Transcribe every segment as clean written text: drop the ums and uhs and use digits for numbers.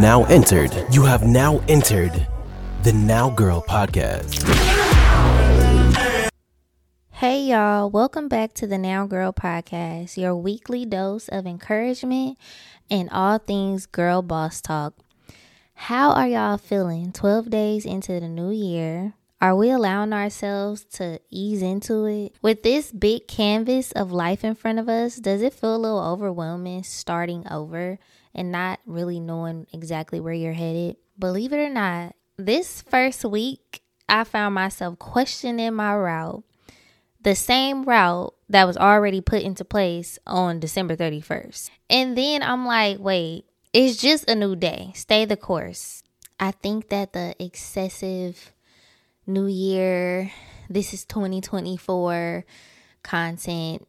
now entered. You have now entered the Now Girl Podcast. Hey y'all, welcome back to the Now Girl Podcast, your weekly dose of encouragement and all things girl boss talk. How are y'all feeling 12 days into the new year? Are we allowing ourselves to ease into it? With this big canvas of life in front of us, does it feel a little overwhelming starting over and not really knowing exactly where you're headed? Believe it or not, this first week, I found myself questioning my route. The same route that was already put into place on December 31st. And then I'm like, wait, it's just a new day. Stay the course. I think that the excessive New Year, this is 2024 content.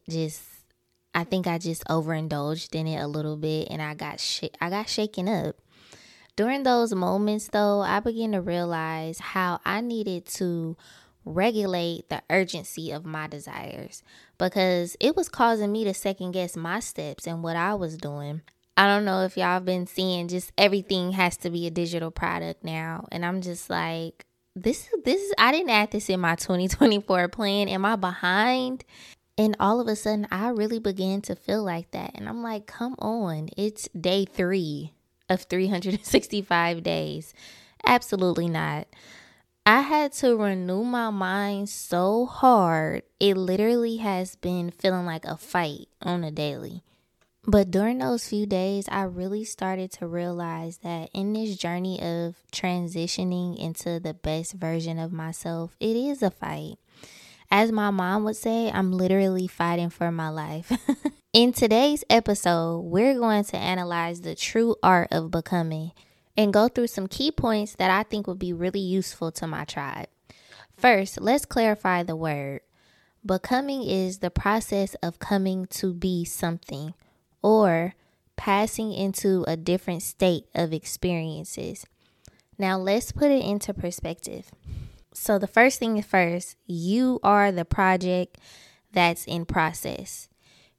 I think I overindulged in it a little bit, and I got shaken up. During those moments, though, I began to realize how I needed to regulate the urgency of my desires, because it was causing me to second guess my steps and what I was doing. I don't know if y'all have been seeing just everything has to be a digital product now, and I'm just like, This is I didn't add this in my 2024 plan. Am I behind? And all of a sudden, I really began to feel like that. And I'm like, come on. It's day 3 of 365 days. Absolutely not. I had to renew my mind so hard. It literally has been feeling like a fight on a daily. But during those few days, I really started to realize that in this journey of transitioning into the best version of myself, it is a fight. As my mom would say, I'm literally fighting for my life. In today's episode, we're going to analyze the true art of becoming and go through some key points that I think would be really useful to my tribe. First, let's clarify the word. Becoming is the process of coming to be something, or passing into a different state of experiences. Now let's put it into perspective. So the first thing is first, you are the project that's in process.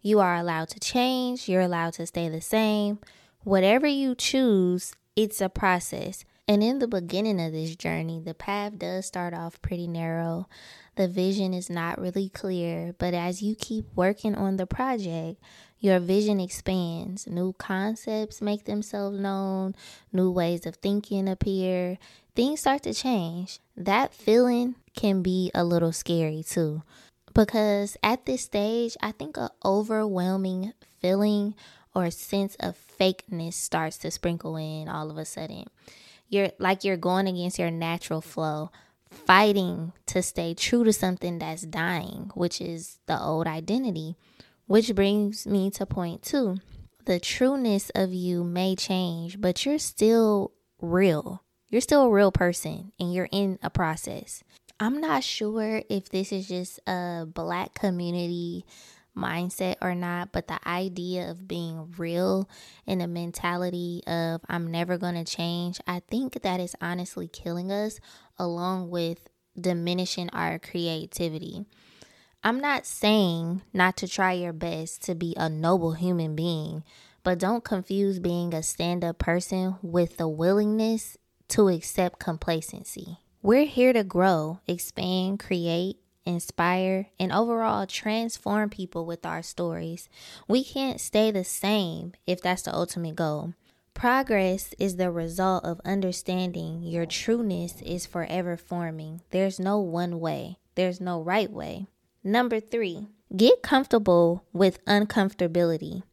You are allowed to change, you're allowed to stay the same. Whatever you choose, it's a process. And in the beginning of this journey, the path does start off pretty narrow. The vision is not really clear, but as you keep working on the project, your vision expands. New concepts make themselves known. New ways of thinking appear. Things start to change. That feeling can be a little scary too, because at this stage, I think an overwhelming feeling or sense of fakeness starts to sprinkle in all of a sudden. You're going against your natural flow, fighting to stay true to something that's dying, which is the old identity. Which brings me to point 2. The trueness of you may change, but you're still real. You're still a real person, and you're in a process. I'm not sure if this is just a Black community mindset or not, but the idea of being real and the mentality of I'm never going to change, I think that is honestly killing us, along with diminishing our creativity. I'm not saying not to try your best to be a noble human being, but don't confuse being a stand-up person with the willingness to accept complacency. We're here to grow, expand, create, inspire, and overall transform people with our stories. We can't stay the same if that's the ultimate goal. Progress is the result of understanding your trueness is forever forming. There's no one way. There's no right way. Number 3, get comfortable with uncomfortability,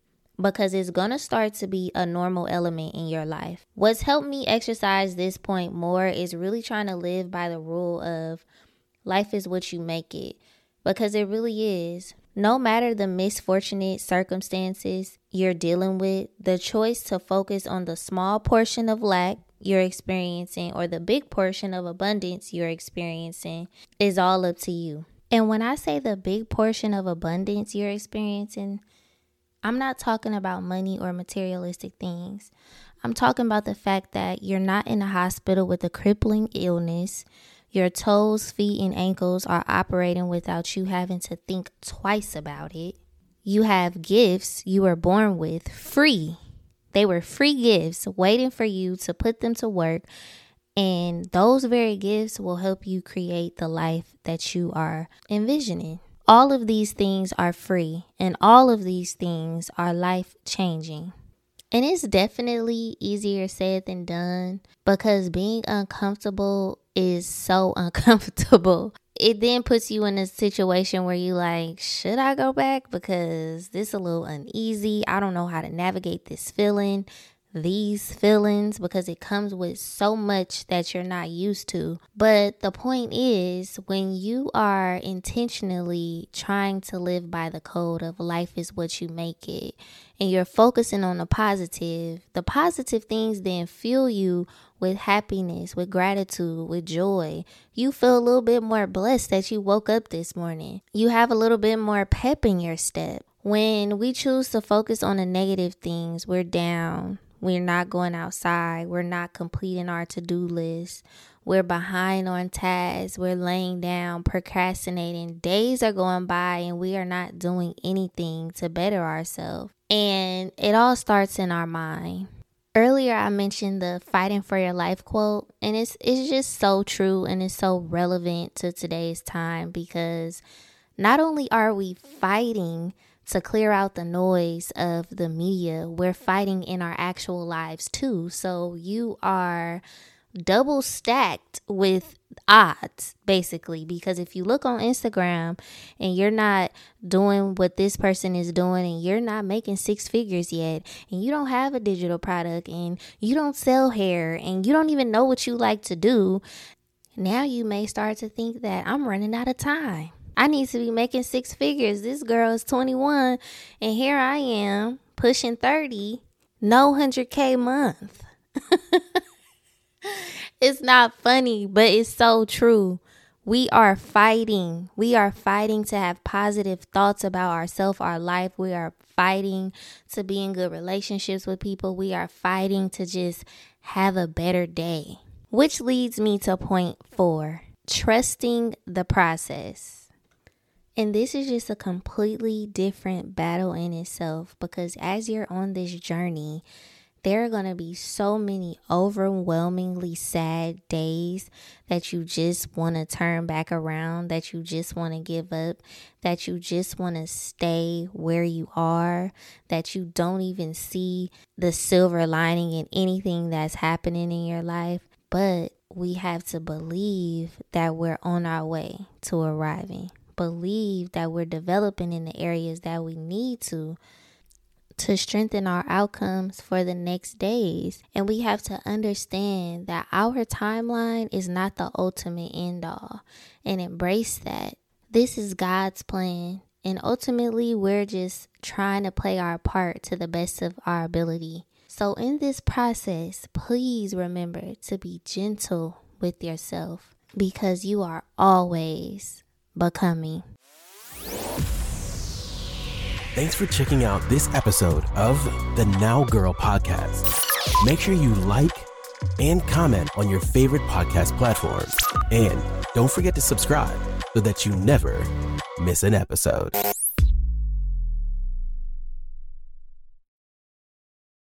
because it's going to start to be a normal element in your life. What's helped me exercise this point more is really trying to live by the rule of life is what you make it, because it really is. No matter the misfortunate circumstances you're dealing with, the choice to focus on the small portion of lack you're experiencing or the big portion of abundance you're experiencing is all up to you. And when I say the big portion of abundance you're experiencing, I'm not talking about money or materialistic things. I'm talking about the fact that you're not in a hospital with a crippling illness. Your toes, feet, and ankles are operating without you having to think twice about it. You have gifts you were born with, free, They were free gifts waiting for you to put them to work. And those very gifts will help you create the life that you are envisioning. All of these things are free, and all of these things are life-changing. And it's definitely easier said than done, because being uncomfortable is so uncomfortable. It then puts you in a situation where you like, should I go back? Because this is a little uneasy. I don't know how to navigate this feeling, these feelings, because it comes with so much that you're not used to. But the point is, when you are intentionally trying to live by the code of life is what you make it, and you're focusing on the positive things then fuel you with happiness, with gratitude, with joy. You feel a little bit more blessed that you woke up this morning. You have a little bit more pep in your step. When we choose to focus on the negative things, we're down. We're not going outside. We're not completing our to-do list. We're behind on tasks. We're laying down, procrastinating. Days are going by and we are not doing anything to better ourselves. And it all starts in our mind. Earlier, I mentioned the fighting for your life quote, and it's just so true, and it's so relevant to today's time, because not only are we fighting to clear out the noise of the media, we're fighting in our actual lives too. So you are double stacked with odds, basically, because if you look on Instagram and you're not doing what this person is doing, and you're not making six figures yet, and you don't have a digital product, and you don't sell hair, and you don't even know what you like to do, now you may start to think that I'm running out of time. I need to be making six figures. This girl is 21 and here I am pushing 30, no 100K month. It's not funny, but it's so true. We are fighting. We are fighting to have positive thoughts about ourselves, our life. We are fighting to be in good relationships with people. We are fighting to just have a better day. Which leads me to point 4, trusting the process. And this is just a completely different battle in itself, because as you're on this journey, there are going to be so many overwhelmingly sad days that you just want to turn back around, that you just want to give up, that you just want to stay where you are, that you don't even see the silver lining in anything that's happening in your life. But we have to believe that we're on our way to arriving. Believe that we're developing in the areas that we need to strengthen our outcomes for the next days. And we have to understand that our timeline is not the ultimate end all, and embrace that. This is God's plan, and ultimately we're just trying to play our part to the best of our ability. So in this process, please remember to be gentle with yourself, because you are always becoming. Thanks for checking out this episode of the Now Girl Podcast. Make sure you like and comment on your favorite podcast platforms. And don't forget to subscribe so that you never miss an episode.